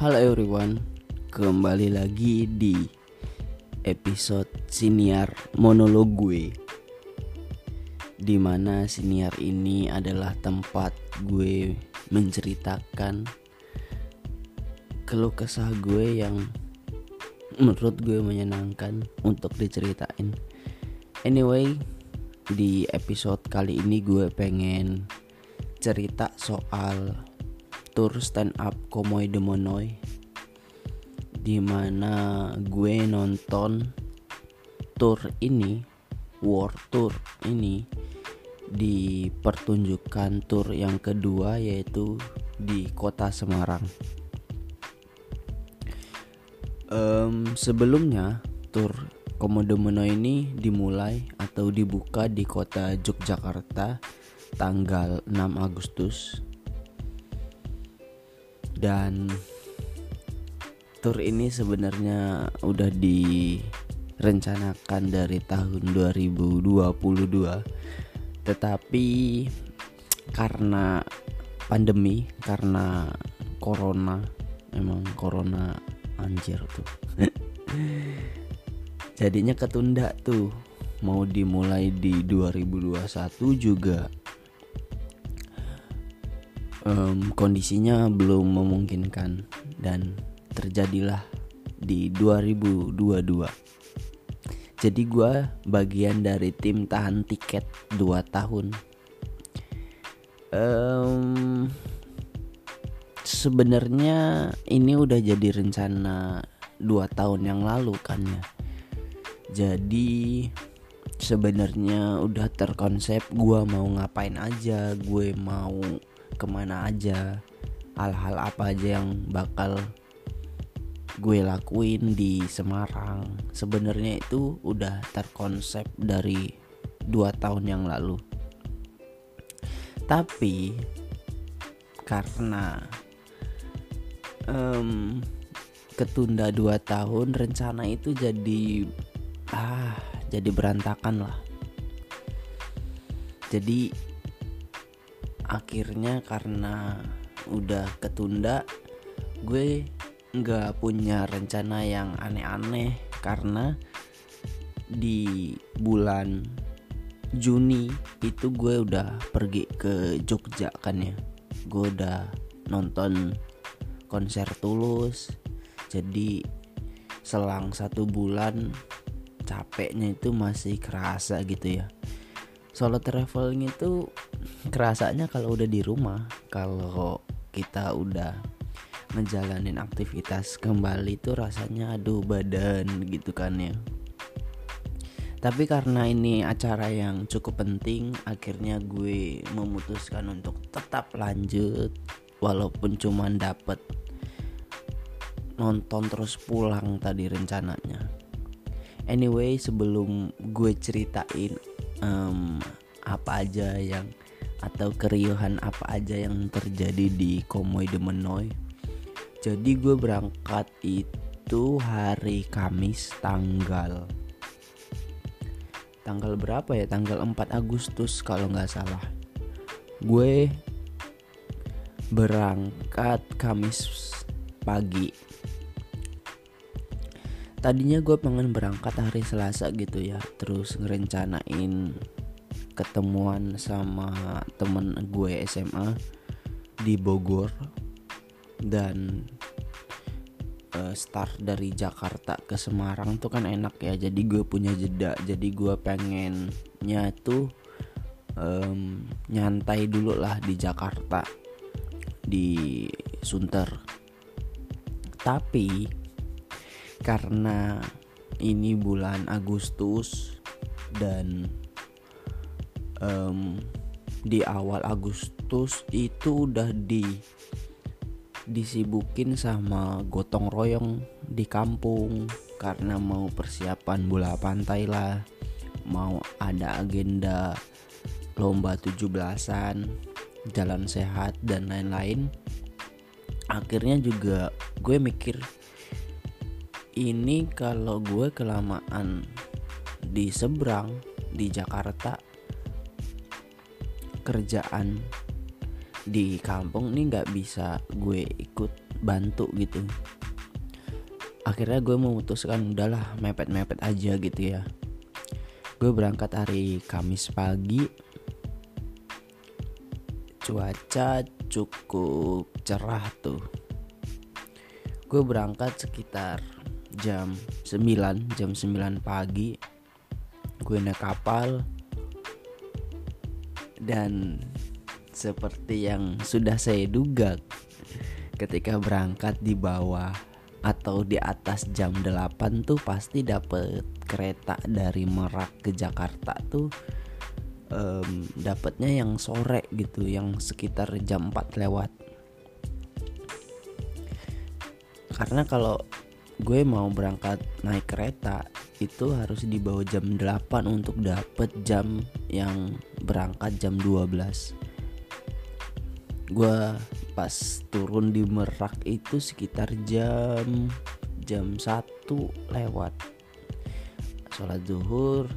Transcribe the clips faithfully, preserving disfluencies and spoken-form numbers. Halo everyone, kembali lagi di episode siniar monolog gue, dimana siniar ini adalah tempat gue menceritakan keluh kesah gue yang menurut gue menyenangkan untuk diceritain. Anyway, di episode kali ini gue pengen cerita soal tour stand up Komoy Demenoy, dimana gue nonton tour ini, world tour ini, di pertunjukan tour yang kedua, yaitu di kota Semarang. Um, sebelumnya tour Komoy Demenoy ini dimulai atau dibuka di kota Yogyakarta tanggal enam Agustus. Dan tour ini sebenarnya udah direncanakan dari tahun dua ribu dua puluh dua, tetapi karena pandemi, karena corona, emang corona anjir tuh jadinya ketunda tuh, mau dimulai di dua ribu dua puluh satu juga. Um, kondisinya belum memungkinkan dan terjadilah di dua ribu dua puluh dua. Jadi gue bagian dari tim tahan tiket dua tahun. um, Sebenarnya ini udah jadi rencana dua tahun yang lalu kan ya. Jadi sebenarnya udah terkonsep gue mau ngapain aja, gue mau kemana aja, hal-hal apa aja yang bakal gue lakuin di Semarang. Sebenarnya itu udah terkonsep dari dua tahun yang lalu, tapi karena um, ketunda dua tahun, rencana itu jadi ah jadi berantakan lah. Jadi akhirnya karena udah ketunda, gue gak punya rencana yang aneh-aneh, karena di bulan Juni itu gue udah pergi ke Jogja kan ya. Gue udah nonton konser Tulus. Jadi selang satu bulan capeknya itu masih kerasa gitu ya. Solo traveling itu kerasanya kalau udah di rumah. Kalau kita udah ngejalanin aktivitas kembali itu rasanya aduh badan gitu kan ya. Tapi karena ini acara yang cukup penting, akhirnya gue memutuskan untuk tetap lanjut, walaupun cuman dapet nonton terus pulang tadi rencananya. Anyway, sebelum gue ceritain Um, apa aja yang, atau keriuhan apa aja yang terjadi di Komoy Demenoy, jadi gue berangkat itu hari Kamis tanggal Tanggal berapa ya? Tanggal empat Agustus kalau gak salah. Gue berangkat Kamis pagi. Tadinya gue pengen berangkat hari Selasa gitu ya, terus ngerencanain ketemuan sama temen gue S M A di Bogor, dan uh, start dari Jakarta ke Semarang tuh kan enak ya. Jadi gue punya jeda, jadi gue pengennya tuh um, nyantai dulu lah di Jakarta, di Sunter. Tapi karena ini bulan Agustus dan um, di awal Agustus itu udah di disibukin sama gotong royong di kampung, karena mau persiapan bola pantai lah, mau ada agenda lomba tujuh belasan, jalan sehat dan lain-lain. Akhirnya juga gue mikir, ini kalau gue kelamaan di seberang di Jakarta, kerjaan di kampung nih nggak bisa gue ikut bantu gitu. Akhirnya gue memutuskan udahlah mepet-mepet aja gitu ya. Gue berangkat hari Kamis pagi. Cuaca cukup cerah tuh. Gue berangkat sekitar jam sembilan pagi. Gue naik kapal. Dan seperti yang sudah saya duga, ketika berangkat di bawah atau di atas jam delapan tuh pasti dapet kereta dari Merak ke Jakarta tuh um, dapetnya yang sore gitu, yang sekitar jam empat lewat. Karena kalau gue mau berangkat naik kereta itu harus di bawah jam delapan untuk dapet jam yang berangkat jam dua belas. Gue pas turun di Merak itu sekitar jam jam satu lewat sholat zuhur.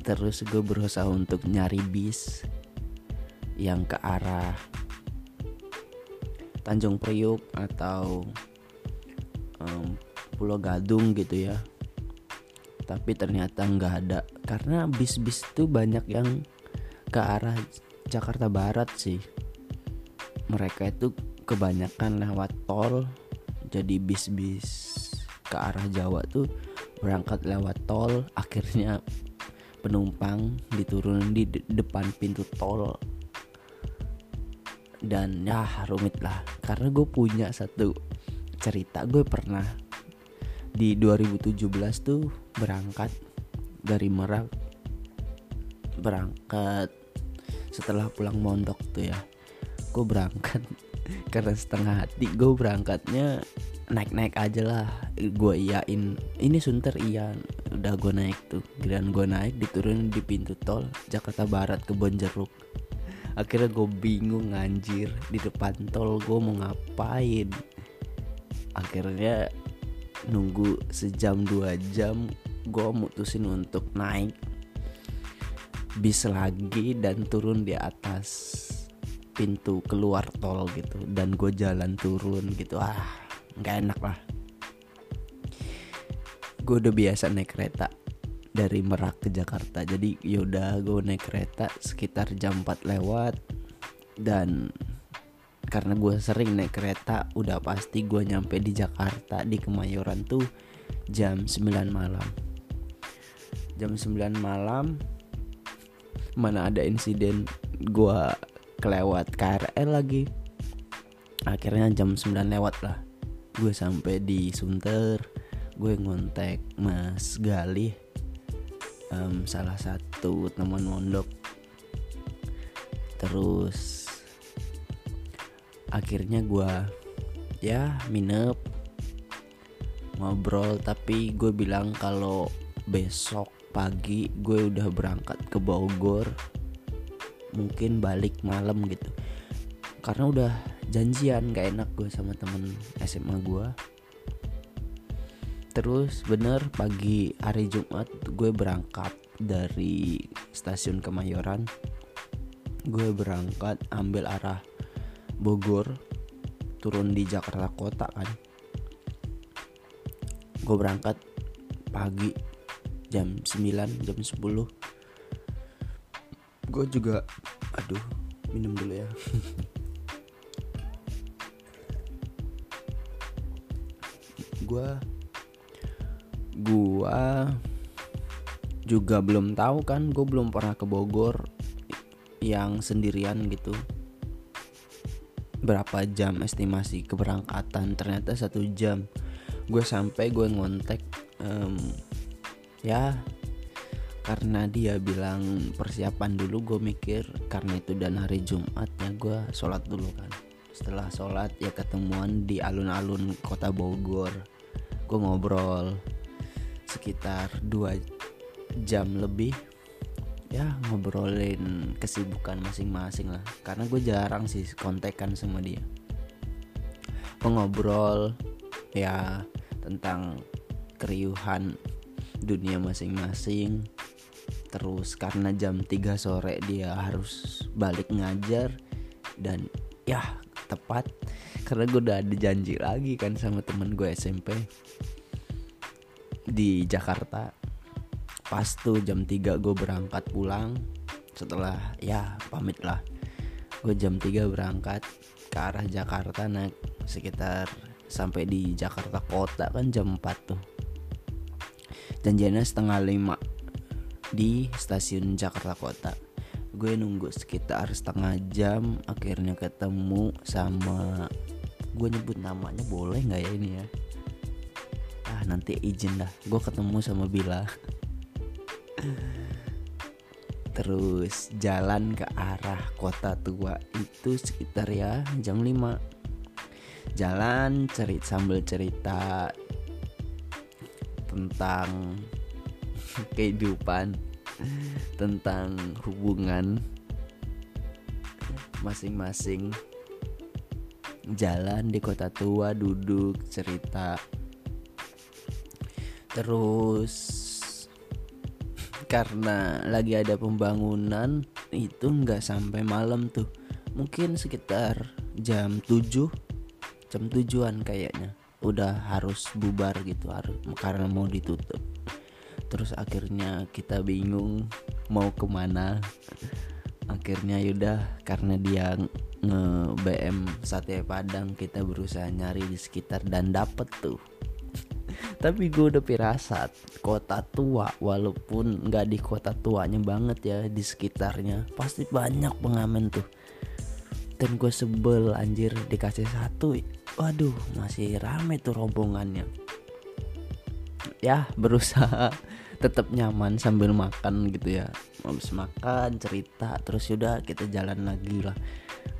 Terus gue berusaha untuk nyari bis yang ke arah Tanjung Priuk atau um, Pulau Gadung gitu ya. Tapi ternyata gak ada, karena bis-bis itu banyak yang ke arah Jakarta Barat sih. Mereka itu kebanyakan lewat tol. Jadi bis-bis ke arah Jawa tuh berangkat lewat tol. Akhirnya penumpang diturunin di depan pintu tol. Dan ya rumit lah. Karena gue punya satu cerita. Gue pernah di dua ribu tujuh belas tuh berangkat dari Merak. Berangkat setelah pulang mondok tuh ya. Gue berangkat karena setengah hati. Gue berangkatnya naik-naik aja lah. Gue iyain, ini sunter iya. Udah gue naik tuh. Giliran gue naik diturunin di pintu tol Jakarta Barat ke Bonjeruk. Akhirnya gue bingung anjir, di depan tol gue mau ngapain. Akhirnya nunggu sejam dua jam. Gue mutusin untuk naik bis lagi dan turun di atas pintu keluar tol gitu. Dan gue jalan turun gitu. Ah gak enak lah. Gue udah biasa naik kereta dari Merak ke Jakarta. Jadi yaudah gue naik kereta sekitar jam empat lewat. Dan karena gue sering naik kereta, udah pasti gue nyampe di Jakarta, di Kemayoran tuh jam sembilan malam. Jam sembilan malam. Mana ada insiden gue kelewat K R L lagi. Akhirnya jam sembilan lewat lah. Gue sampai di Sunter. Gue ngontek Mas Galih, um, salah satu teman mondok. Terus akhirnya gue ya minep, ngobrol. Tapi gue bilang kalau besok pagi gue udah berangkat ke Bogor, mungkin balik malam gitu. Karena udah janjian, gak enak gue sama temen S M A gue. Terus bener pagi hari Jumat gue berangkat dari stasiun Kemayoran. Gue berangkat ambil arah Bogor, turun di Jakarta Kota kan. Gue berangkat pagi jam sembilan, jam sepuluh. Gue juga, aduh, minum dulu ya. gue, gue juga belum tahu kan, gue belum pernah ke Bogor yang sendirian gitu. Berapa jam estimasi keberangkatan? Ternyata satu jam. Gue sampai gue ngontek, um, ya. Karena dia bilang persiapan dulu, gue mikir karena itu dan hari Jumat ya gue sholat dulu kan. Setelah sholat ya ketemuan di alun-alun kota Bogor. Gue ngobrol sekitar dua jam lebih. Ya ngobrolin kesibukan masing-masing lah. Karena gue jarang sih kontekan sama dia. Ngobrol ya tentang keriuhan dunia masing-masing. Terus karena jam tiga sore dia harus balik ngajar. Dan ya tepat, karena gue udah ada janji lagi kan sama temen gue S M P di Jakarta. Pas tuh jam tiga gue berangkat pulang, setelah ya pamit lah. Gue jam tiga berangkat ke arah Jakarta, naik sekitar sampai di Jakarta kota kan jam empat tuh. Janjiannya setengah lima di stasiun Jakarta kota. Gue nunggu sekitar setengah jam, akhirnya ketemu sama, gue nyebut namanya boleh nggak ya ini ya? Ah nanti izin dah. Gue ketemu sama Bila. Terus jalan ke arah kota tua itu sekitar ya jam lima. Jalan cerit sambil cerita tentang kehidupan, tentang hubungan masing-masing. Jalan di kota tua, duduk cerita. Terus karena lagi ada pembangunan itu gak sampai malam tuh, mungkin sekitar jam tujuh, jam tujuhan kayaknya udah harus bubar gitu karena mau ditutup. Terus akhirnya kita bingung mau kemana. Akhirnya yaudah, karena dia nge-B M sate Padang, kita berusaha nyari di sekitar dan dapet tuh. Tapi gue udah pirasat kota tua, walaupun gak di kota tuanya banget ya, di sekitarnya pasti banyak pengamen tuh. Dan gue sebel anjir, dikasih satu, waduh masih rame tuh rombongannya. Ya berusaha tetap nyaman sambil makan gitu ya. Habis makan cerita, terus yaudah kita jalan lagi lah,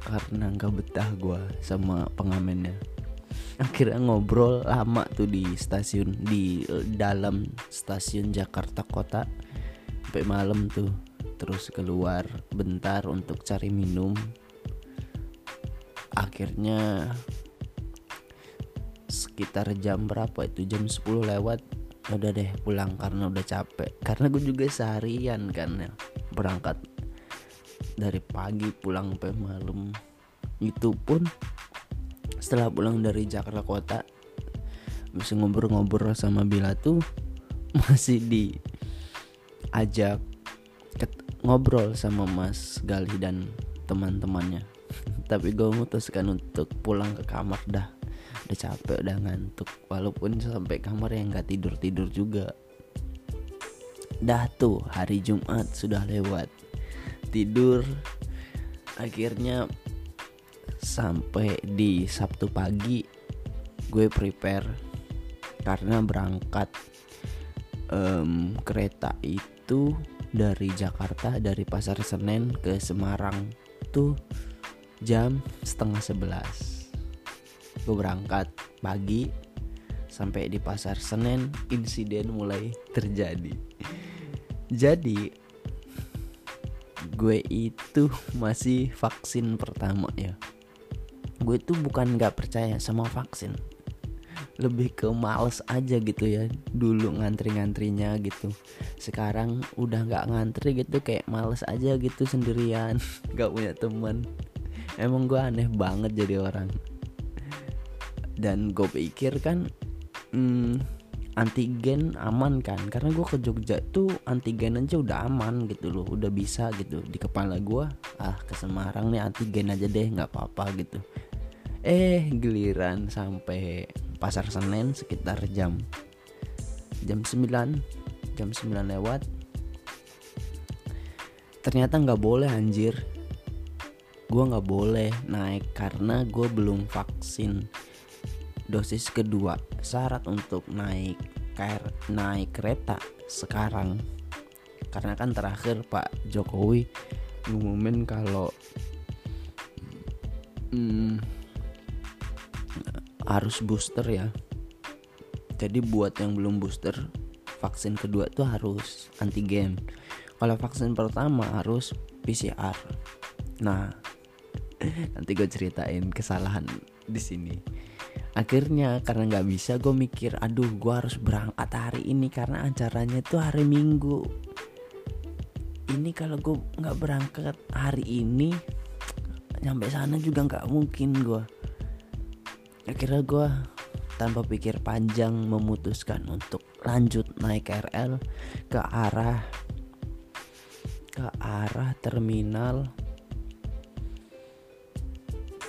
karena gak betah gue sama pengamennya. Akhirnya ngobrol lama tuh di stasiun, di dalam stasiun Jakarta kota sampai malam tuh. Terus keluar bentar untuk cari minum. Akhirnya sekitar jam berapa itu, jam sepuluh lewat, udah deh pulang karena udah capek. Karena gue juga seharian kan ya, berangkat dari pagi pulang sampai malam. Itu pun setelah pulang dari Jakarta kota, bisa ngobrol-ngobrol sama Bila tuh, masih diajak ket- ngobrol sama Mas Galih dan teman-temannya. Tapi gue memutuskan untuk pulang ke kamar dah, udah capek, udah ngantuk. Walaupun sampai kamar yang gak tidur-tidur juga. Dah tuh hari Jumat sudah lewat. Tidur. Akhirnya sampai di Sabtu pagi gue prepare, karena berangkat um, kereta itu dari Jakarta, dari Pasar Senen ke Semarang tuh jam setengah sebelas. Gue berangkat pagi, sampai di Pasar Senen insiden mulai terjadi. Jadi gue itu masih vaksin pertama ya. Gue itu bukan gak percaya sama vaksin, lebih ke males aja gitu ya. Dulu ngantri-ngantrinya gitu, sekarang udah gak ngantri gitu, kayak males aja gitu sendirian, gak punya teman. Emang gue aneh banget jadi orang. Dan gue pikir kan hmm, antigen aman kan, karena gue ke Jogja tuh antigen aja udah aman gitu loh, udah bisa gitu. Di kepala gue, ah ke Semarang nih antigen aja deh gak apa-apa gitu. Eh giliran sampai Pasar Senen sekitar jam Jam sembilan, jam sembilan lewat, ternyata gak boleh anjir. Gue gak boleh naik karena gue belum vaksin dosis kedua. Syarat untuk naik K R, naik kereta sekarang, karena kan terakhir Pak Jokowi ngumumin kalau hmm, harus booster ya. Jadi buat yang belum booster, vaksin kedua tuh harus antigen. Kalau vaksin pertama harus P C R. Nah, nanti gue ceritain kesalahan di sini. Akhirnya karena gak bisa, gue mikir aduh gue harus berangkat hari ini karena acaranya itu hari Minggu. Ini kalau gue gak berangkat hari ini nyampe sana juga nggak mungkin gue. Akhirnya gue tanpa pikir panjang memutuskan untuk lanjut naik K R L ke arah ke arah terminal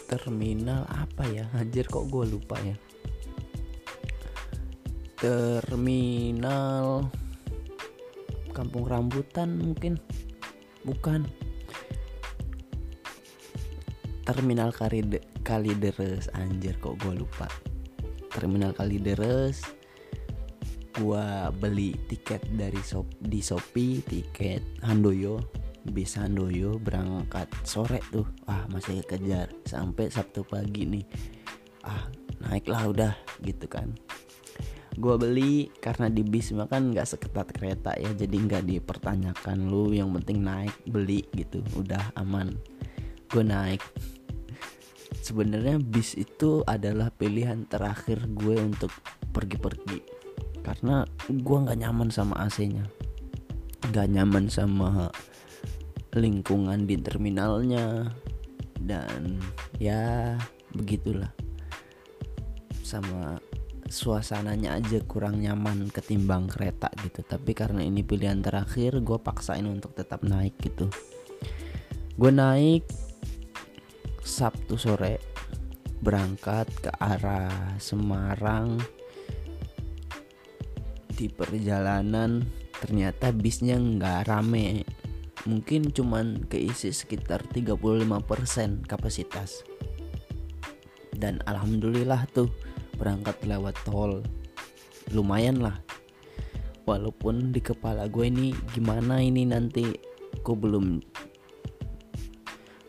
terminal apa ya anjir kok gue lupa ya terminal Kampung Rambutan mungkin, bukan, terminal Kalide- Kalideres anjir kok gue lupa terminal Kalideres. Gue beli tiket dari shop di Shopee, tiket Handoyo, bis Handoyo berangkat sore tuh. Ah masih kejar sampai Sabtu pagi nih. Ah naiklah udah gitu kan. Gue beli karena di bis makan nggak seketat kereta ya, jadi nggak dipertanyakan lu, yang penting naik beli gitu udah aman. Gue naik. Sebenarnya bis itu adalah pilihan terakhir gue untuk pergi-pergi karena gue nggak nyaman sama A C-nya, nggak nyaman sama lingkungan di terminalnya, dan ya begitulah, sama suasananya aja kurang nyaman ketimbang kereta gitu. Tapi karena ini pilihan terakhir, gue paksain untuk tetap naik gitu. Gue naik Sabtu sore, berangkat ke arah Semarang. Di perjalanan ternyata bisnya gak rame, mungkin cuman keisi sekitar tiga puluh lima persen kapasitas. Dan alhamdulillah tuh berangkat lewat tol, lumayan lah. Walaupun di kepala gue ini gimana ini nanti, gue belum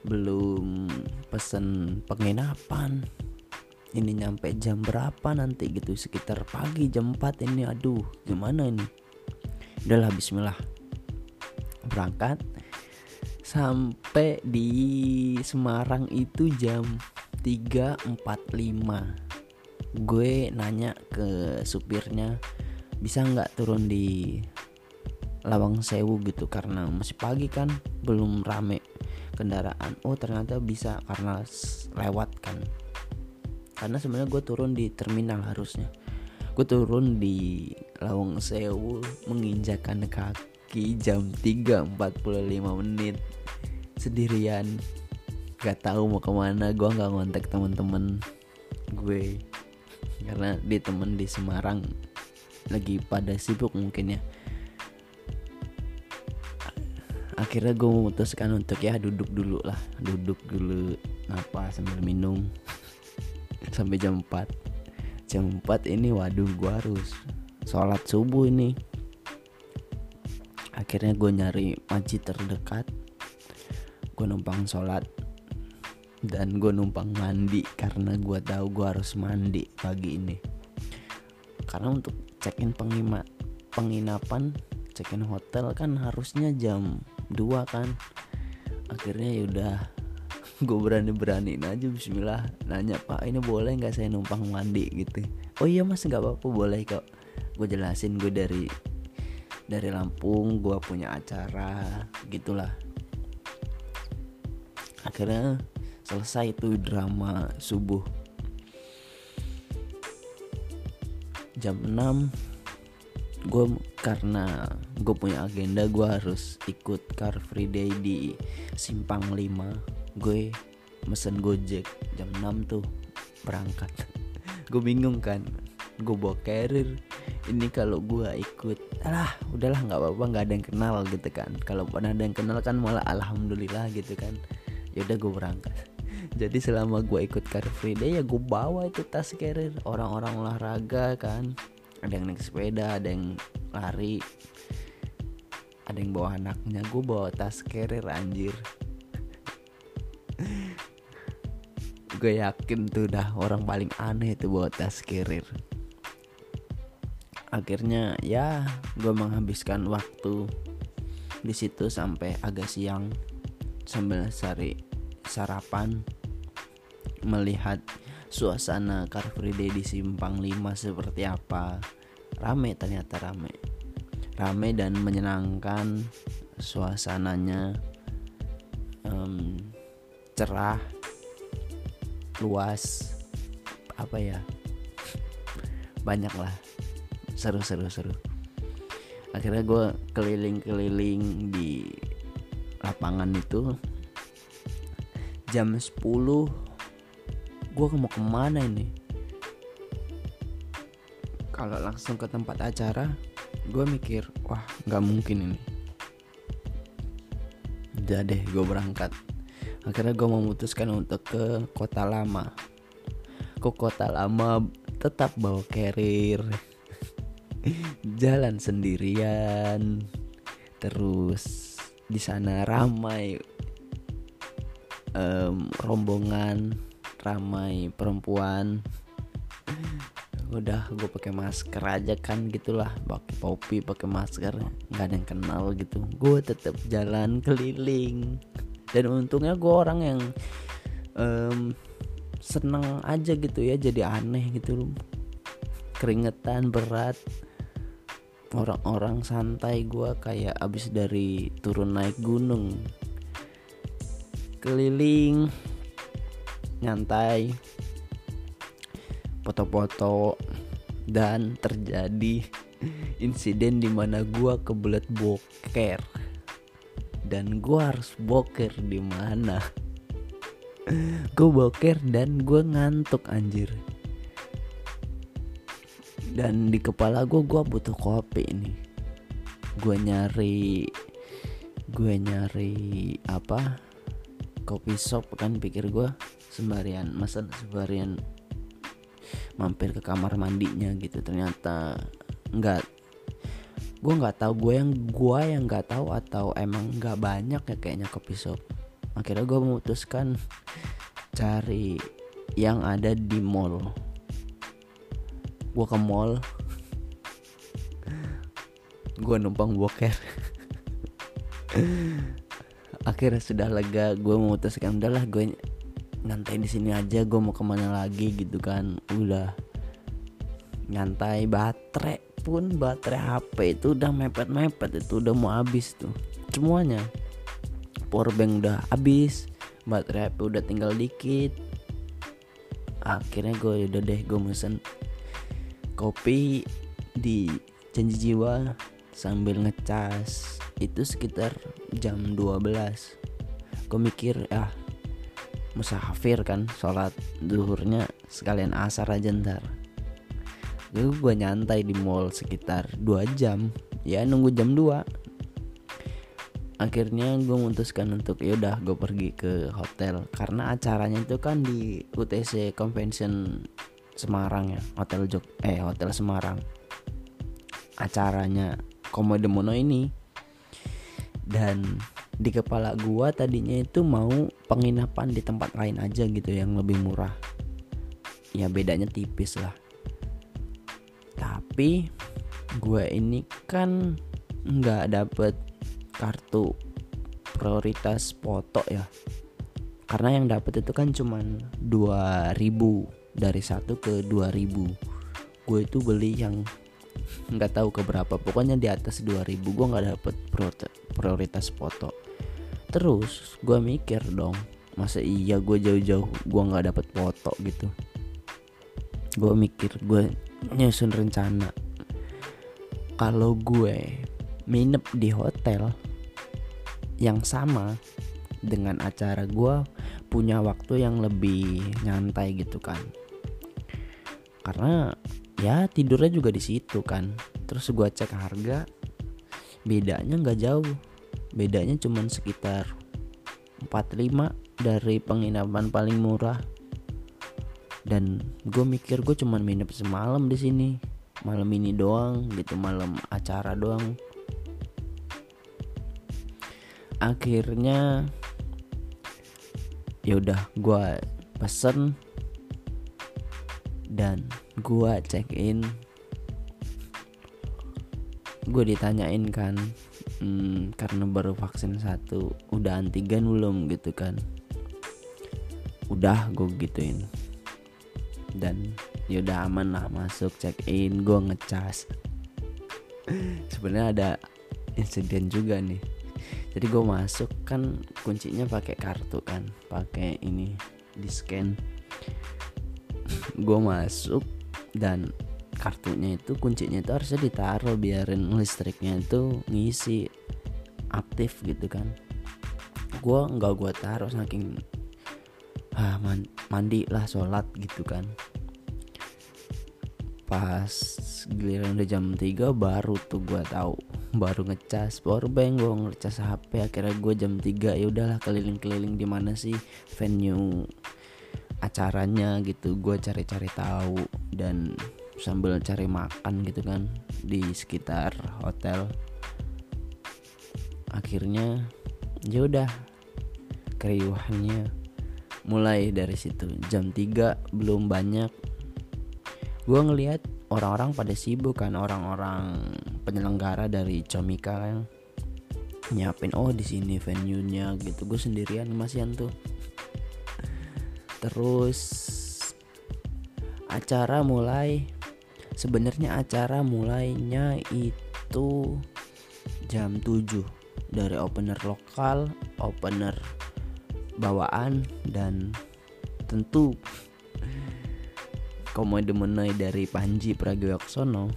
belum pesen penginapan, ini nyampe jam berapa nanti gitu, sekitar pagi jam empat ini, aduh gimana ini. Udahlah bismillah berangkat. Sampai di Semarang itu jam tiga empat puluh lima. Gue nanya ke supirnya, bisa nggak turun di Lawang Sewu gitu karena masih pagi kan, belum rame kendaraan. Oh ternyata bisa karena lewat kan. Karena sebenarnya gue turun di terminal harusnya. Gue turun di Lawang Sewu menginjakan kaki jam tiga empat puluh lima menit sendirian. Gak tahu mau kemana. Gue nggak ngontak teman-teman gue karena di temen di Semarang lagi pada sibuk mungkin ya. Akhirnya gue memutuskan untuk ya duduk dulu lah, duduk dulu apa sambil minum sampai jam empat. Jam empat ini waduh gue harus sholat subuh ini. Akhirnya gue nyari masjid terdekat, gue numpang sholat dan gue numpang mandi karena gue tahu gue harus mandi pagi ini. Karena untuk check-in pengima, penginapan, check-in hotel kan harusnya jam dua kan. Akhirnya yaudah gue berani-beraniin aja bismillah, nanya, Pak ini boleh gak saya numpang mandi gitu. Oh iya mas gak apa-apa boleh kok. Gue jelasin gue dari dari Lampung, gue punya acara gitulah. Akhirnya selesai itu drama subuh. Jam enam gue, karena gue punya agenda, gue harus ikut Car Free Day di Simpang lima. Gue mesen Gojek jam enam tuh berangkat. Gue bingung kan, gue bawa carrier. Ini kalau gue ikut, alah udahlah gak apa-apa, gak ada yang kenal gitu kan. Kalau pernah ada yang kenal kan malah alhamdulillah gitu kan. Yaudah gue berangkat. Jadi selama gue ikut Car Free Day ya gue bawa itu tas carrier. Orang-orang olahraga kan, ada yang naik sepeda, ada yang lari, ada yang bawa anaknya. Gue bawa tas carrier anjir. Gue yakin tuh dah orang paling aneh tuh bawa tas carrier. Akhirnya ya gue menghabiskan waktu di situ sampai agak siang sambil cari sarapan, melihat suasana Car Free Day di Simpang lima seperti apa. Rame, ternyata rame. Rame dan menyenangkan suasananya, um, cerah. luas, apa ya, banyak lah, seru seru seru. Akhirnya gue keliling-keliling di lapangan itu jam sepuluh. Gue mau kemana ini? Kalau langsung ke tempat acara, gue mikir wah nggak mungkin ini, udah deh gue berangkat. Akhirnya gue memutuskan untuk ke kota lama. Ke kota lama tetap bawa carrier, jalan sendirian, terus di sana ramai um, rombongan, ramai perempuan. Udah gue pakai masker aja kan, gitulah, pakai topi, pakai masker, nggak ada yang kenal gitu. Gue tetap jalan keliling, dan untungnya gue orang yang um, seneng aja gitu ya, jadi aneh gitu loh, keringetan berat, orang-orang santai. Gue kayak abis dari turun naik gunung, keliling nyantai, foto-foto, dan terjadi insiden di mana gue kebelet boker. Dan gue harus boker di mana? Gue boker dan gue ngantuk anjir. Dan di kepala gue, gue butuh kopi nih. Gue nyari, gue nyari apa? Kopi shop kan pikir gue, sembarian mesen, sembarian mampir ke kamar mandinya gitu. Ternyata enggak. Gue nggak tahu gue yang gue yang nggak tahu atau emang nggak banyak ya kayaknya kopi shop. Akhirnya gue memutuskan cari yang ada di mall. Gue ke mall, gue numpang boker. Akhirnya sudah lega, gue memutuskan udahlah gue nyantai di sini aja. Gue mau kemana lagi gitu kan? Udah nyantai, baterai pun baterai H P itu udah mepet-mepet, itu udah mau habis tuh semuanya, powerbank udah habis, baterai H P udah tinggal dikit. Akhirnya gue udah deh gue mesen kopi di Janji Jiwa sambil ngecas. Itu sekitar jam dua belas. Gue mikir ah musafir kan, sholat zuhurnya sekalian asar aja ntar. Gue nyantai di mall sekitar dua jam. Ya nunggu jam dua. Akhirnya gue memutuskan untuk yaudah gue pergi ke hotel, karena acaranya itu kan di U T C Convention Semarang ya, Hotel Jog Eh Hotel Semarang. Acaranya Komoy Demenoy ini. Dan di kepala gue tadinya itu mau penginapan di tempat lain aja gitu, yang lebih murah, ya bedanya tipis lah. Tapi gue ini kan nggak dapet kartu prioritas foto ya, karena yang dapet itu kan cuman dua ribu, dari satu ke dua ribu. Gue itu beli yang nggak tahu keberapa, pokoknya di atas dua ribu gue nggak dapet prioritas foto. Terus gue mikir dong, masa iya gue jauh-jauh gue nggak dapet foto gitu. Gue mikir, gue nyusun rencana, kalau gue minep di hotel yang sama dengan acara, gue punya waktu yang lebih nyantai gitu kan, karena ya tidurnya juga di situ kan. Terus gue cek harga, bedanya nggak jauh, bedanya cuman sekitar empat puluh lima dari penginapan paling murah. Dan gue mikir gue cuman minum semalam di sini, malam ini doang gitu, malam acara doang. Akhirnya ya udah gue pesen dan gue check in. Gue ditanyain kan, hmm, karena baru vaksin satu, udah antigen belum gitu kan. Udah gue gituin. Dan yaudah aman lah, masuk check in, gue ngecas. Sebenarnya ada insiden juga nih. Jadi gue masuk kan, kuncinya pakai kartu kan, pakai ini di scan. gue masuk dan kartunya itu, kuncinya itu harusnya ditaruh, biarin listriknya itu ngisi aktif gitu kan. Gue nggak gue taruh saking ah, man- mandi lah, sholat gitu kan. Pas giliran udah jam tiga baru tuh gue tahu, baru ngecas powerbank, gue ngecas H P. Akhirnya gue jam tiga ya udahlah keliling-keliling di mana sih venue acaranya gitu. Gue cari-cari tahu dan sambil cari makan gitu kan di sekitar hotel. Akhirnya ya udah keriuhannya mulai dari situ. Jam tiga belum banyak, gue ngelihat orang-orang pada sibuk kan, orang-orang penyelenggara dari Comica kan nyiapin, oh di sini venue-nya gitu. Gue sendirian masian tuh. Terus acara mulai, sebenarnya acara mulainya itu jam tujuh, dari opener lokal, opener bawaan, dan tentu Komoy Demenoy dari Panji Pragiwaksono.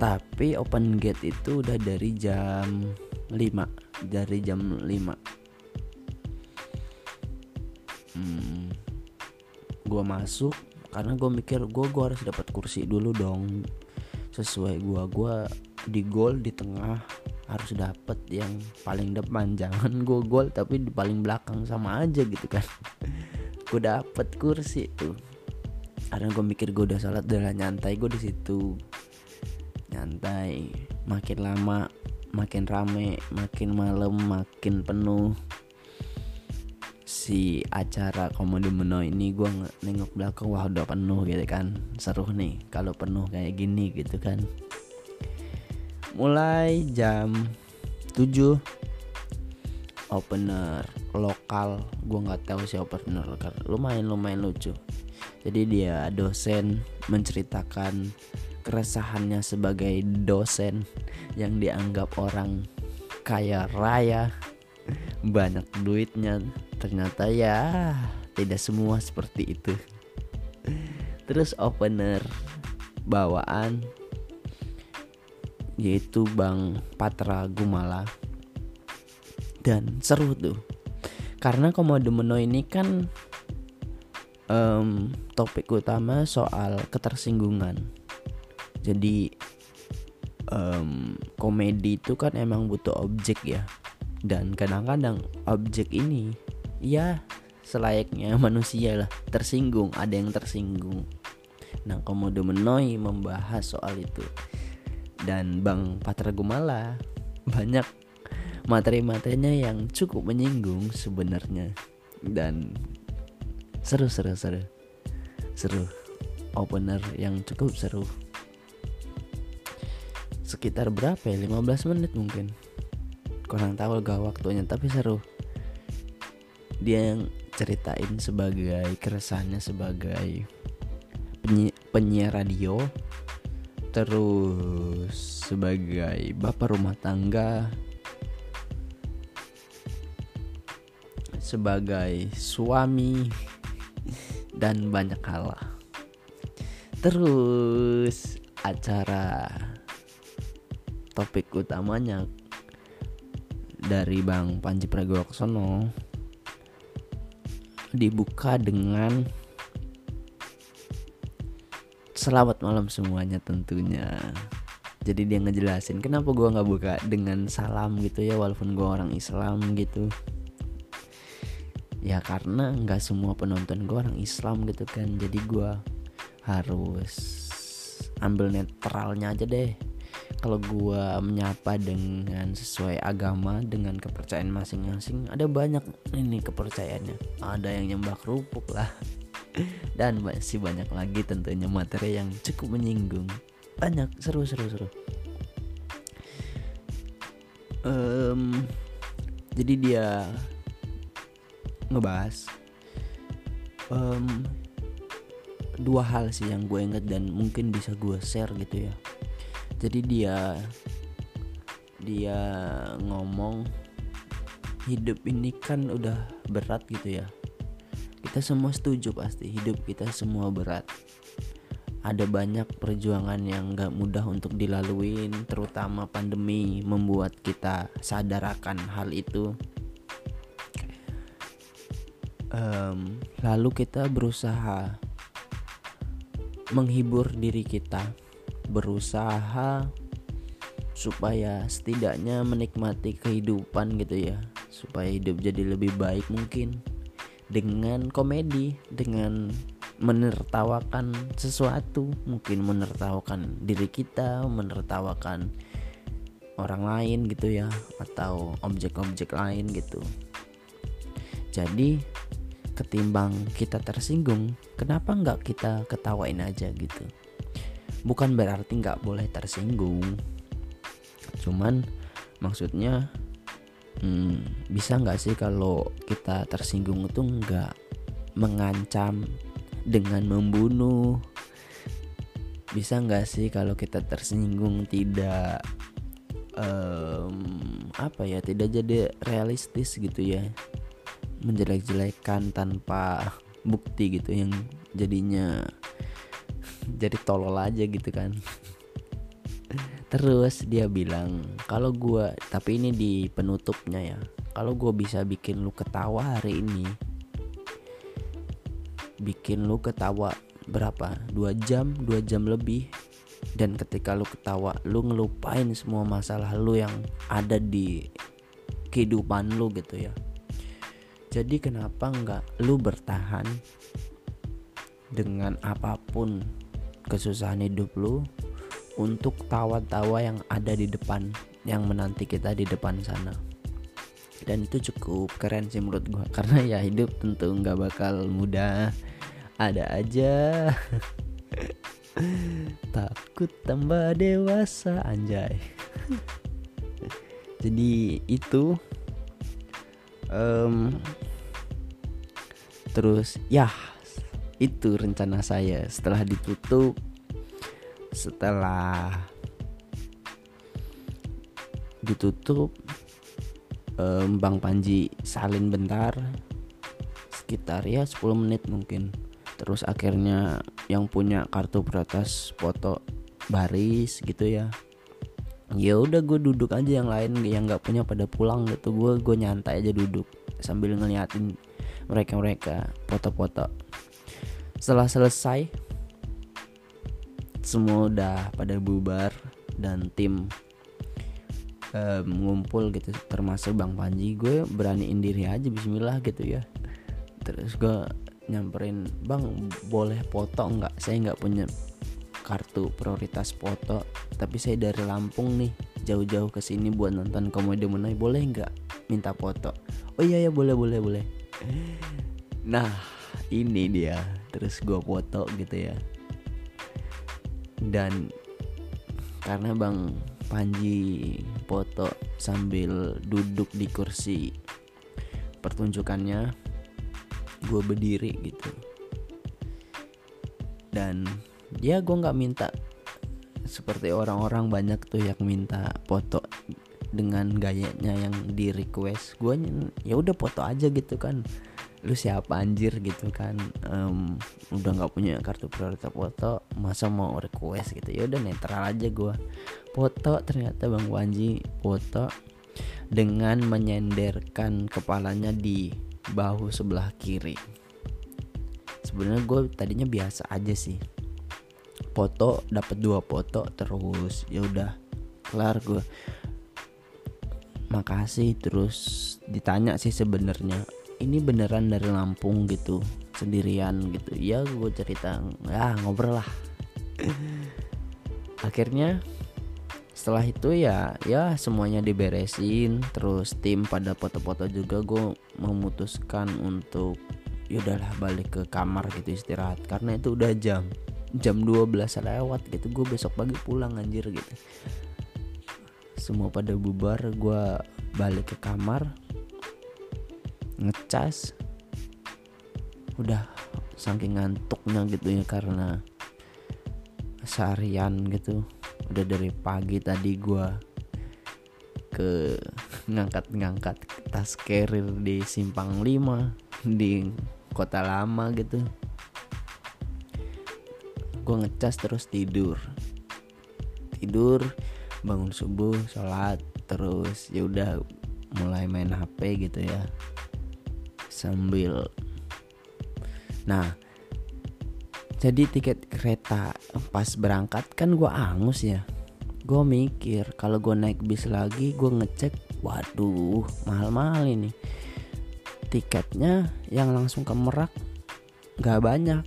Tapi open gate itu udah dari jam lima, dari jam lima. Hmm, gue masuk karena gue mikir gue gue harus dapat kursi dulu dong. Sesuai gue gue di goal di tengah, harus dapat yang paling depan. Jangan gue goal tapi di paling belakang, sama aja gitu kan. Gue dapat kursi tuh. Karena gue mikir gue udah salat, udah nyantai gue di situ, nyantai. Makin lama, makin rame, makin malam, makin penuh si acara Komoy Demenoy ini. Gue nengok belakang, wah udah penuh gitu kan. Seru nih kalau penuh kayak gini gitu kan. Mulai jam tujuh opener lokal. Gue nggak tahu si opener lokal, lumayan lumayan lucu. Jadi dia dosen menceritakan keresahannya sebagai dosen yang dianggap orang kaya raya, banyak duitnya. Ternyata ya tidak semua seperti itu. Terus opener bawaan yaitu Bang Patra Gumala. Dan seru tuh, karena Komoy Demenoy ini kan Um, topik utama soal ketersinggungan. Jadi um, komedi itu kan emang butuh objek ya. Dan kadang-kadang objek ini ya selayaknya manusia lah, tersinggung, ada yang tersinggung. Nah, Komoy Demenoy membahas soal itu. Dan Bang Patra Gumala banyak materi-materinya yang cukup menyinggung sebenarnya. Dan seru seru seru seru opener yang cukup seru. Sekitar berapa ya, lima belas menit mungkin, kurang tahu gak waktunya, tapi seru. Dia yang ceritain sebagai keresahannya sebagai penyi- penyiar radio, terus sebagai bapak rumah tangga, sebagai suami, dan banyak hal. Terus acara topik utamanya dari Bang Panji Pragiwaksono dibuka dengan selamat malam semuanya tentunya. Jadi dia ngejelasin kenapa gue gak buka dengan salam gitu ya, walaupun gue orang Islam gitu. Ya karena gak semua penonton gue orang Islam gitu kan. Jadi gue harus ambil netralnya aja deh. Kalau gue menyapa dengan sesuai agama, dengan kepercayaan masing-masing, ada banyak ini kepercayaannya. Ada yang nyembah kerupuk lah, dan masih banyak lagi tentunya materi yang cukup menyinggung. Banyak, seru-seru-seru. um, Jadi dia ngebahas um, dua hal sih yang gue inget dan mungkin bisa gue share gitu ya. Jadi dia dia ngomong hidup ini kan udah berat gitu ya, Kita semua setuju pasti hidup kita semua berat. Ada banyak perjuangan yang gak mudah untuk dilaluin, terutama pandemi membuat kita sadar akan hal itu. Um, lalu kita berusaha menghibur diri kita, berusaha supaya setidaknya menikmati kehidupan gitu ya, supaya hidup jadi lebih baik mungkin, dengan komedi, dengan menertawakan sesuatu, mungkin menertawakan diri kita, menertawakan orang lain gitu ya, atau objek-objek lain gitu. Jadi ketimbang kita tersinggung, kenapa nggak kita ketawain aja gitu? Bukan berarti nggak boleh tersinggung, cuman maksudnya hmm, bisa nggak sih kalau kita tersinggung itu nggak mengancam dengan membunuh? Bisa nggak sih kalau kita tersinggung tidak um, apa ya tidak jadi realistis gitu ya, menjelek-jelekan tanpa bukti gitu, yang jadinya jadi tolol aja gitu kan. Terus dia bilang kalau gue, tapi ini di penutupnya ya, kalau gue bisa bikin lu ketawa hari ini, bikin lu ketawa berapa? dua jam, dua jam lebih. Dan ketika lu ketawa, lu ngelupain semua masalah lu yang ada di kehidupan lu gitu ya. Jadi kenapa enggak lu bertahan dengan apapun kesusahan hidup lu untuk tawa-tawa yang ada di depan, yang menanti kita di depan sana. Dan itu cukup keren sih menurut gue, karena ya hidup tentu nggak bakal mudah, ada aja takut tambah dewasa, anjay. Jadi itu um, terus ya itu rencana saya setelah ditutup, setelah ditutup Bang Panji salin bentar sekitar ya sepuluh menit mungkin. Terus akhirnya yang punya kartu protes foto baris gitu ya. Ya udah gue duduk aja, yang lain yang nggak punya pada pulang gitu. Gue gue nyantai aja duduk sambil ngeliatin mereka mereka foto-foto. Setelah selesai semua udah pada bubar dan tim Um, ngumpul gitu, termasuk Bang Panji. Gue beraniin diri aja, bismillah gitu ya. Terus gue nyamperin, Bang boleh foto gak? Saya gak punya kartu prioritas foto, tapi saya dari Lampung nih, jauh-jauh kesini buat nonton Komoy Demenoy, boleh gak minta foto? Oh iya ya, boleh boleh boleh. Nah ini dia. Terus gue foto gitu ya. Dan karena Bang Panji foto sambil duduk di kursi pertunjukannya, gue berdiri gitu. Dan ya gue gak minta seperti orang-orang banyak tuh yang minta foto dengan gayanya yang di request. Gue ya udah foto aja gitu kan, lu siapa anjir gitu kan, um, udah gak punya kartu prioritas foto, masa mau request gitu. Ya udah netral aja gue foto. Ternyata Bang Panji foto dengan menyenderkan kepalanya di bahu sebelah kiri. Sebenarnya gue tadinya biasa aja sih, foto dapat dua foto terus ya udah kelar gue. Makasih. Terus ditanya sih sebenarnya, ini beneran dari Lampung gitu, sendirian gitu. Ya gue cerita, ya ngobrol lah. Akhirnya setelah itu ya ya semuanya diberesin, terus tim pada foto-foto juga. Gue memutuskan untuk yaudahlah balik ke kamar gitu, istirahat, karena itu udah jam jam dua belas lewat gitu. Gue besok pagi pulang anjir gitu. Semua pada bubar, gue balik ke kamar, ngecas. Udah saking ngantuknya gitu ya, karena seharian gitu. Udah dari pagi tadi gue ke ngangkat-ngangkat tas carrier di simpang lima, di kota lama gitu. Gue ngecas terus tidur. Tidur, bangun subuh, sholat, terus ya udah mulai main H P gitu ya. Sambil nah, jadi tiket kereta pas berangkat kan gue angus ya. Gue mikir kalau gue naik bis lagi gue ngecek, waduh mahal-mahal ini. Tiketnya yang langsung ke Merak gak banyak,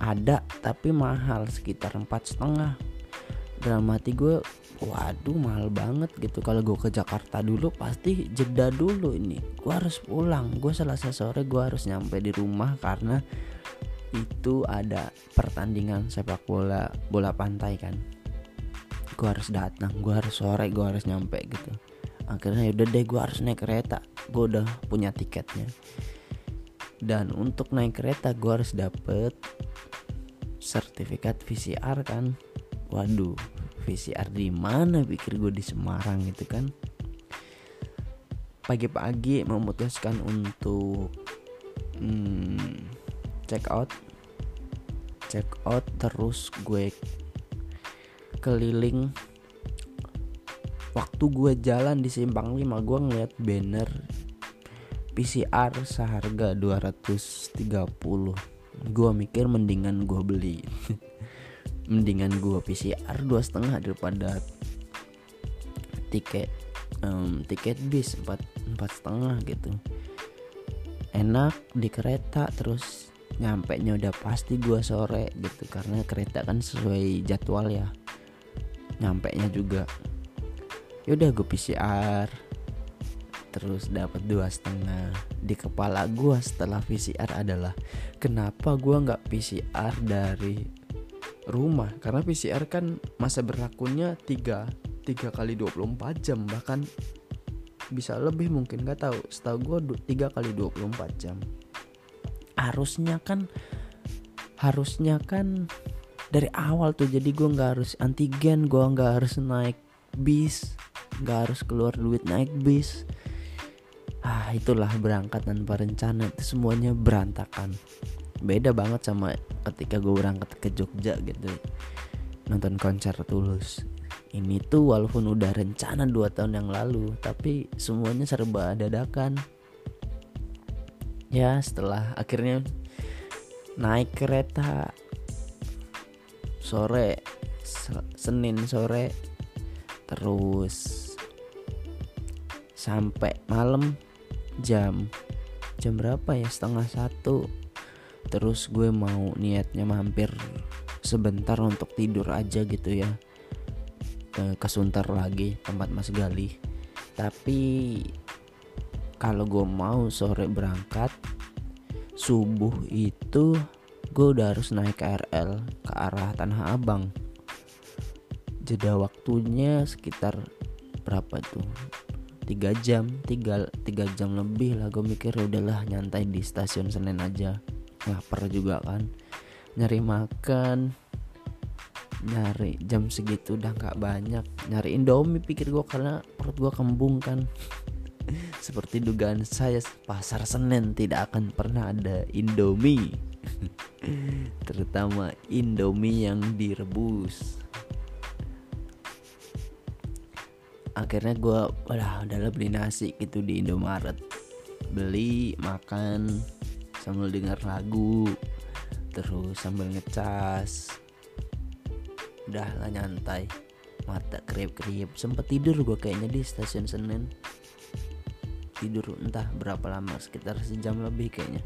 ada tapi mahal, sekitar empat setengah. Dalam hati gue, waduh mahal banget gitu. Kalau gue ke Jakarta dulu pasti jeda dulu ini, gue harus pulang, gue Selasa sore gue harus nyampe di rumah karena itu ada pertandingan sepak bola, bola pantai kan, gue harus datang, gue harus sore, gue harus nyampe gitu. Akhirnya yaudah deh gue harus naik kereta, gue udah punya tiketnya. Dan untuk naik kereta gue harus dapet sertifikat V C R kan. Waduh, V C R di mana? Pikir gue di Semarang gitu kan. Pagi-pagi memutuskan untuk hmm, check out, check out terus gue keliling. Waktu gue jalan di simpang lima gue ngeliat banner P C R seharga dua ratus tiga puluh. Gue mikir mendingan gue beli. Mendingan gue P C R dua koma lima daripada tiket um, tiket bis empat koma lima gitu. Enak di kereta, terus nyampe nya udah pasti gue sore gitu karena kereta kan sesuai jadwal ya. Nyampe nya juga. Yaudah gue P C R terus dapat dua setengah. Di kepala gue setelah P C R adalah kenapa gue nggak P C R dari rumah, karena P C R kan masa berlakunya tiga kali dua puluh empat jam, bahkan bisa lebih mungkin, nggak tahu, setahu gue tiga kali dua puluh empat jam. Harusnya kan harusnya kan dari awal tuh, jadi gue nggak harus antigen, gue nggak harus naik bis, nggak harus keluar duit naik bis. Ah, itulah berangkat tanpa rencana, itu semuanya berantakan. Beda banget sama ketika gue berangkat ke Jogja gitu, nonton konser Tulus. Ini tuh walaupun udah rencana dua tahun yang lalu, tapi semuanya serba dadakan. Ya setelah akhirnya naik kereta sore, Senin sore, terus sampai malam jam jam berapa ya, setengah satu. Terus gue mau niatnya mampir sebentar untuk tidur aja gitu ya, kesuntar lagi tempat Mas Galih. Tapi kalau gue mau sore berangkat, subuh itu gue udah harus naik K R L ke arah Tanah Abang. Jeda waktunya sekitar berapa tuh, tiga jam lebih lah. Gue mikir udahlah nyantai di stasiun Senen aja, lapar juga kan, nyari makan, nyari jam segitu udah gak banyak, nyari Indomie pikir gue karena perut gue kembung kan. Seperti dugaan saya, pasar Senen tidak akan pernah ada Indomie. Terutama Indomie yang direbus. Akhirnya gue udah udah beli nasi gitu di Indomaret, beli makan sambil dengar lagu, terus sambil ngecas. Udah lah nyantai, mata kerip-kerip. Sempet tidur gue kayaknya di stasiun Senen, tidur entah berapa lama, sekitar sejam lebih kayaknya.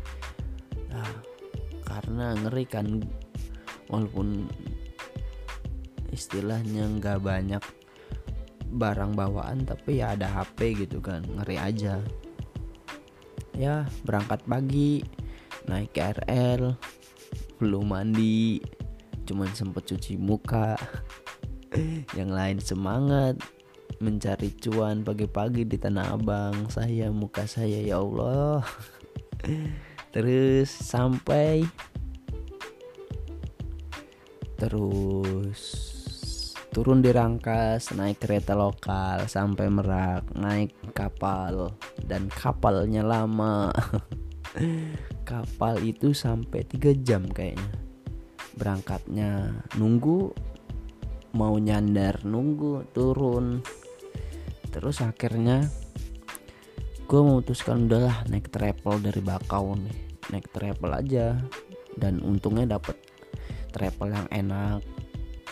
Nah, karena ngeri kan, walaupun istilahnya nggak banyak barang bawaan tapi ya ada H P gitu kan, ngeri aja. Ya berangkat pagi, naik K R L, belum mandi, cuman sempet cuci muka. Yang lain semangat mencari cuan pagi-pagi di Tanah Abang. Saya, muka saya ya Allah. Terus sampai Terus turun di Rangkas, naik kereta lokal sampai Merak, naik kapal, dan kapalnya lama. kapal itu sampai tiga jam kayaknya. Berangkatnya nunggu, mau nyandar nunggu, turun. Terus akhirnya gue memutuskan udahlah naik travel dari Bakau nih, naik travel aja. Dan untungnya dapet travel yang enak,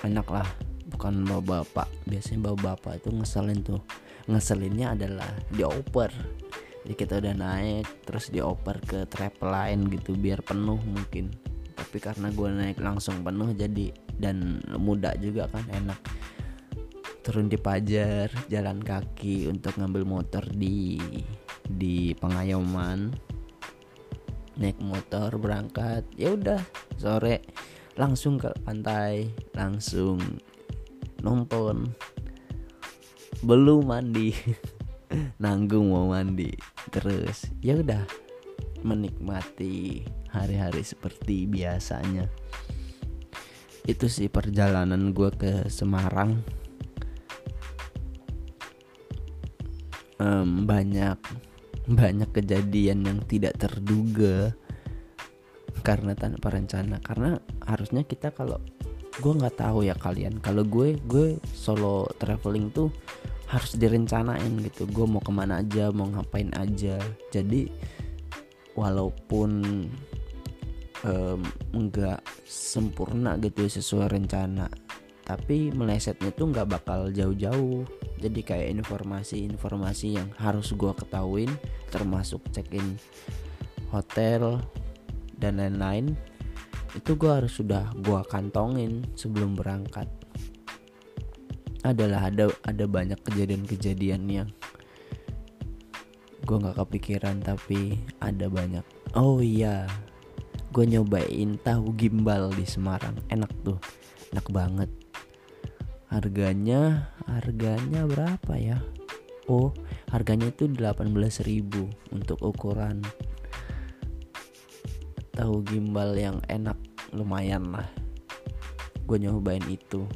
enak lah, bukan bawa bapak. Biasanya bawa bapak itu ngeselin tuh, ngeselinnya adalah dioper. Jadi kita udah naik terus dioper ke travel lain gitu biar penuh mungkin. Tapi karena gue naik langsung penuh jadi, dan mudah juga kan, enak. Turun di Pajar, jalan kaki untuk ngambil motor di di Pengayuman. Naik motor berangkat, ya udah sore langsung ke pantai, langsung nonton. Belum mandi, nanggung mau mandi. Terus ya udah menikmati hari-hari seperti biasanya. Itu sih perjalanan gue ke Semarang. um, Banyak Banyak kejadian yang tidak terduga karena tanpa rencana. Karena harusnya kita, kalau gue nggak tahu ya kalian, kalau gue gue solo traveling tuh harus direncanain gitu. Gue mau kemana aja, mau ngapain aja. Jadi walaupun nggak um, sempurna gitu sesuai rencana, tapi melesetnya tuh nggak bakal jauh-jauh. Jadi kayak informasi-informasi yang harus gue ketahuin, termasuk check-in hotel dan lain-lain, itu gue harus sudah gue kantongin sebelum berangkat. Adalah ada ada banyak kejadian-kejadian yang gue nggak kepikiran, tapi ada banyak. Oh iya, gue nyobain tahu gimbal di Semarang, enak tuh, enak banget. Harganya, harganya berapa ya? Oh, harganya itu delapan belas ribu untuk ukuran tahu gimbal yang enak, lumayan lah. Gue nyobain itu.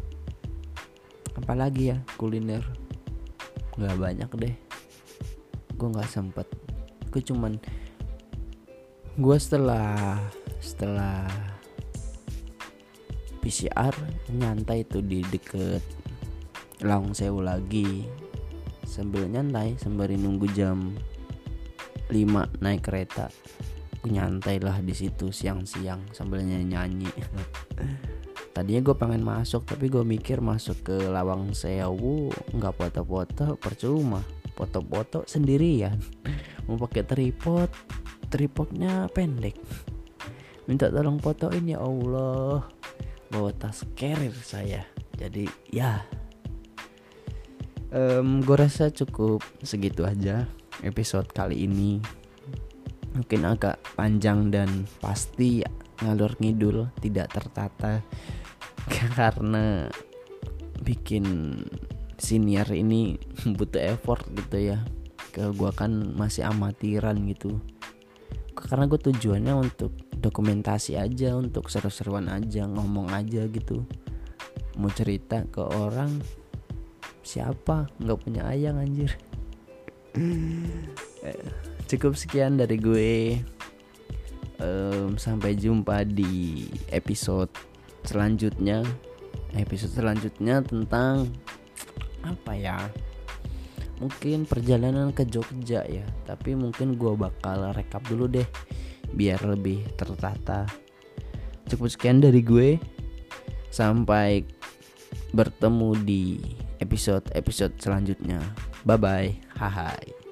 Apalagi ya kuliner? Gak banyak deh, gue nggak sempet. Gue cuman, gue setelah Setelah P C R nyantai tuh di deket Lawang Sewu lagi. Sambil nyantai, sembari nunggu jam lima naik kereta, gue nyantai lah di situ siang-siang sambil nyanyi-nyanyi. Tadinya gue pengen masuk, tapi gue mikir masuk ke Lawang Sewu nggak foto-foto percuma, foto-foto sendirian. Mau pakai tripod, tripodnya pendek, minta tolong fotoin. Ya Allah, bawa tas carrier saya. Jadi ya, um, gue rasa cukup segitu aja episode kali ini. Mungkin agak panjang dan pasti ngalor ngidul, tidak tertata, karena bikin senior ini butuh effort gitu ya. Ke gue kan masih amatiran gitu. Karena gue tujuannya untuk dokumentasi aja, untuk seru-seruan aja, ngomong aja gitu. Mau cerita ke orang, siapa? Gak punya ayang anjir. Cukup sekian dari gue. Um, sampai jumpa di episode selanjutnya. Episode selanjutnya tentang apa ya, mungkin perjalanan ke Jogja ya, tapi mungkin gue bakal rekap dulu deh biar lebih tertata. Cukup sekian dari gue, sampai bertemu di episode-episode selanjutnya. Bye bye. Hai.